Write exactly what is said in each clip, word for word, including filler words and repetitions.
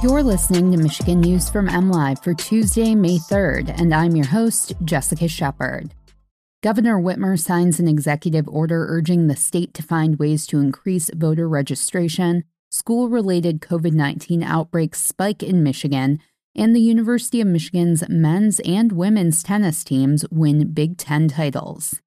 You're listening to Michigan News from MLive for Tuesday, May third, and I'm your host, Jessica Shepard. Governor Whitmer signs an executive order urging the state to find ways to increase voter registration, school-related COVID nineteen outbreaks spike in Michigan, and the University of Michigan's men's and women's tennis teams win Big Ten titles.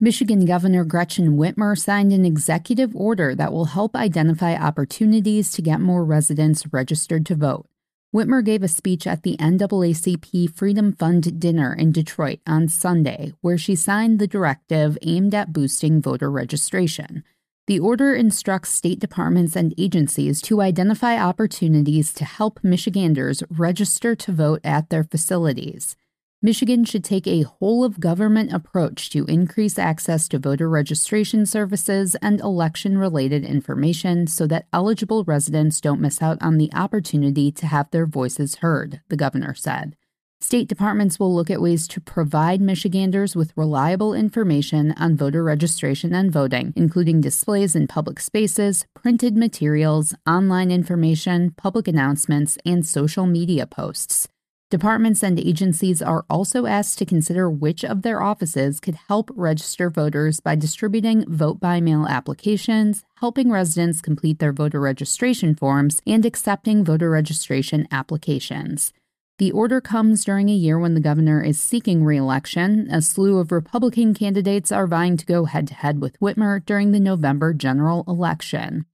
Michigan Governor Gretchen Whitmer signed an executive order that will help identify opportunities to get more residents registered to vote. Whitmer gave a speech at the N double A C P Freedom Fund dinner in Detroit on Sunday, where she signed the directive aimed at boosting voter registration. The order instructs state departments and agencies to identify opportunities to help Michiganders register to vote at their facilities. Michigan should take a whole-of-government approach to increase access to voter registration services and election-related information so that eligible residents don't miss out on the opportunity to have their voices heard, the governor said. State departments will look at ways to provide Michiganders with reliable information on voter registration and voting, including displays in public spaces, printed materials, online information, public announcements, and social media posts. Departments and agencies are also asked to consider which of their offices could help register voters by distributing vote-by-mail applications, helping residents complete their voter registration forms, and accepting voter registration applications. The order comes during a year when the governor is seeking re-election. A slew of Republican candidates are vying to go head-to-head with Whitmer during the November general election.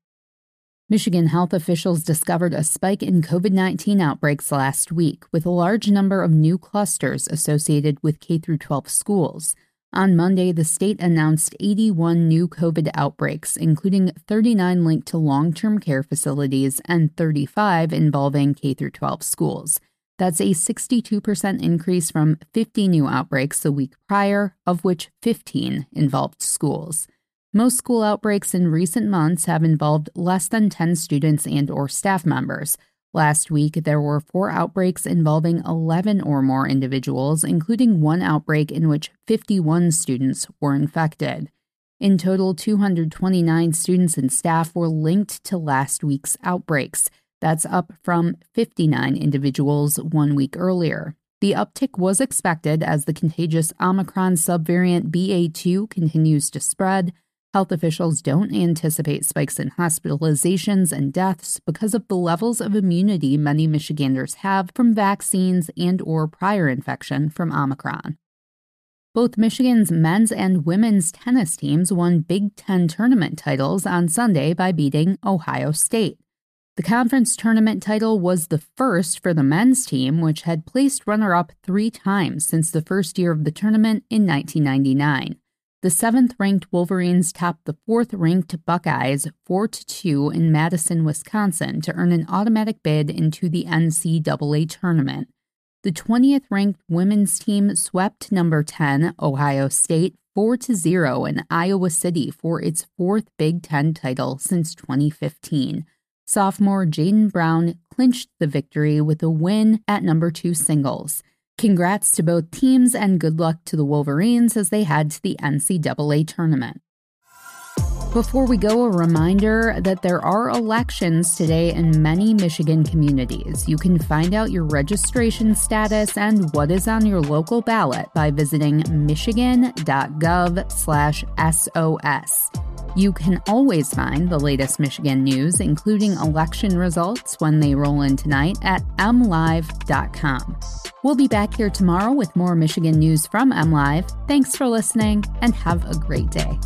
Michigan health officials discovered a spike in COVID nineteen outbreaks last week, with a large number of new clusters associated with K through twelve schools. On Monday, the state announced eighty-one new COVID outbreaks, including thirty-nine linked to long-term care facilities and thirty-five involving K through twelve schools. That's a sixty-two percent increase from fifty new outbreaks the week prior, of which fifteen involved schools. Most school outbreaks in recent months have involved less than ten students and or staff members. Last week, there were four outbreaks involving eleven or more individuals, including one outbreak in which fifty-one students were infected. In total, two hundred twenty-nine students and staff were linked to last week's outbreaks. That's up from fifty-nine individuals one week earlier. The uptick was expected as the contagious Omicron subvariant B A two continues to spread. Health officials don't anticipate spikes in hospitalizations and deaths because of the levels of immunity many Michiganders have from vaccines and or prior infection from Omicron. Both Michigan's men's and women's tennis teams won Big Ten tournament titles on Sunday by beating Ohio State. The conference tournament title was the first for the men's team, which had placed runner-up three times since the first year of the tournament in nineteen ninety-nine. The seventh-ranked Wolverines topped the fourth-ranked Buckeyes four to two in Madison, Wisconsin to earn an automatic bid into the N C double A tournament. The twentieth-ranked women's team swept number ten, Ohio State, four to zero in Iowa City for its fourth Big Ten title since twenty fifteen. Sophomore Jaden Brown clinched the victory with a win at number two singles. Congrats to both teams and good luck to the Wolverines as they head to the N C double A tournament. Before we go, a reminder that there are elections today in many Michigan communities. You can find out your registration status and what is on your local ballot by visiting Michigan.gov slash SOS. You can always find the latest Michigan news, including election results when they roll in tonight, at M Live dot com. We'll be back here tomorrow with more Michigan news from MLive. Thanks for listening and have a great day.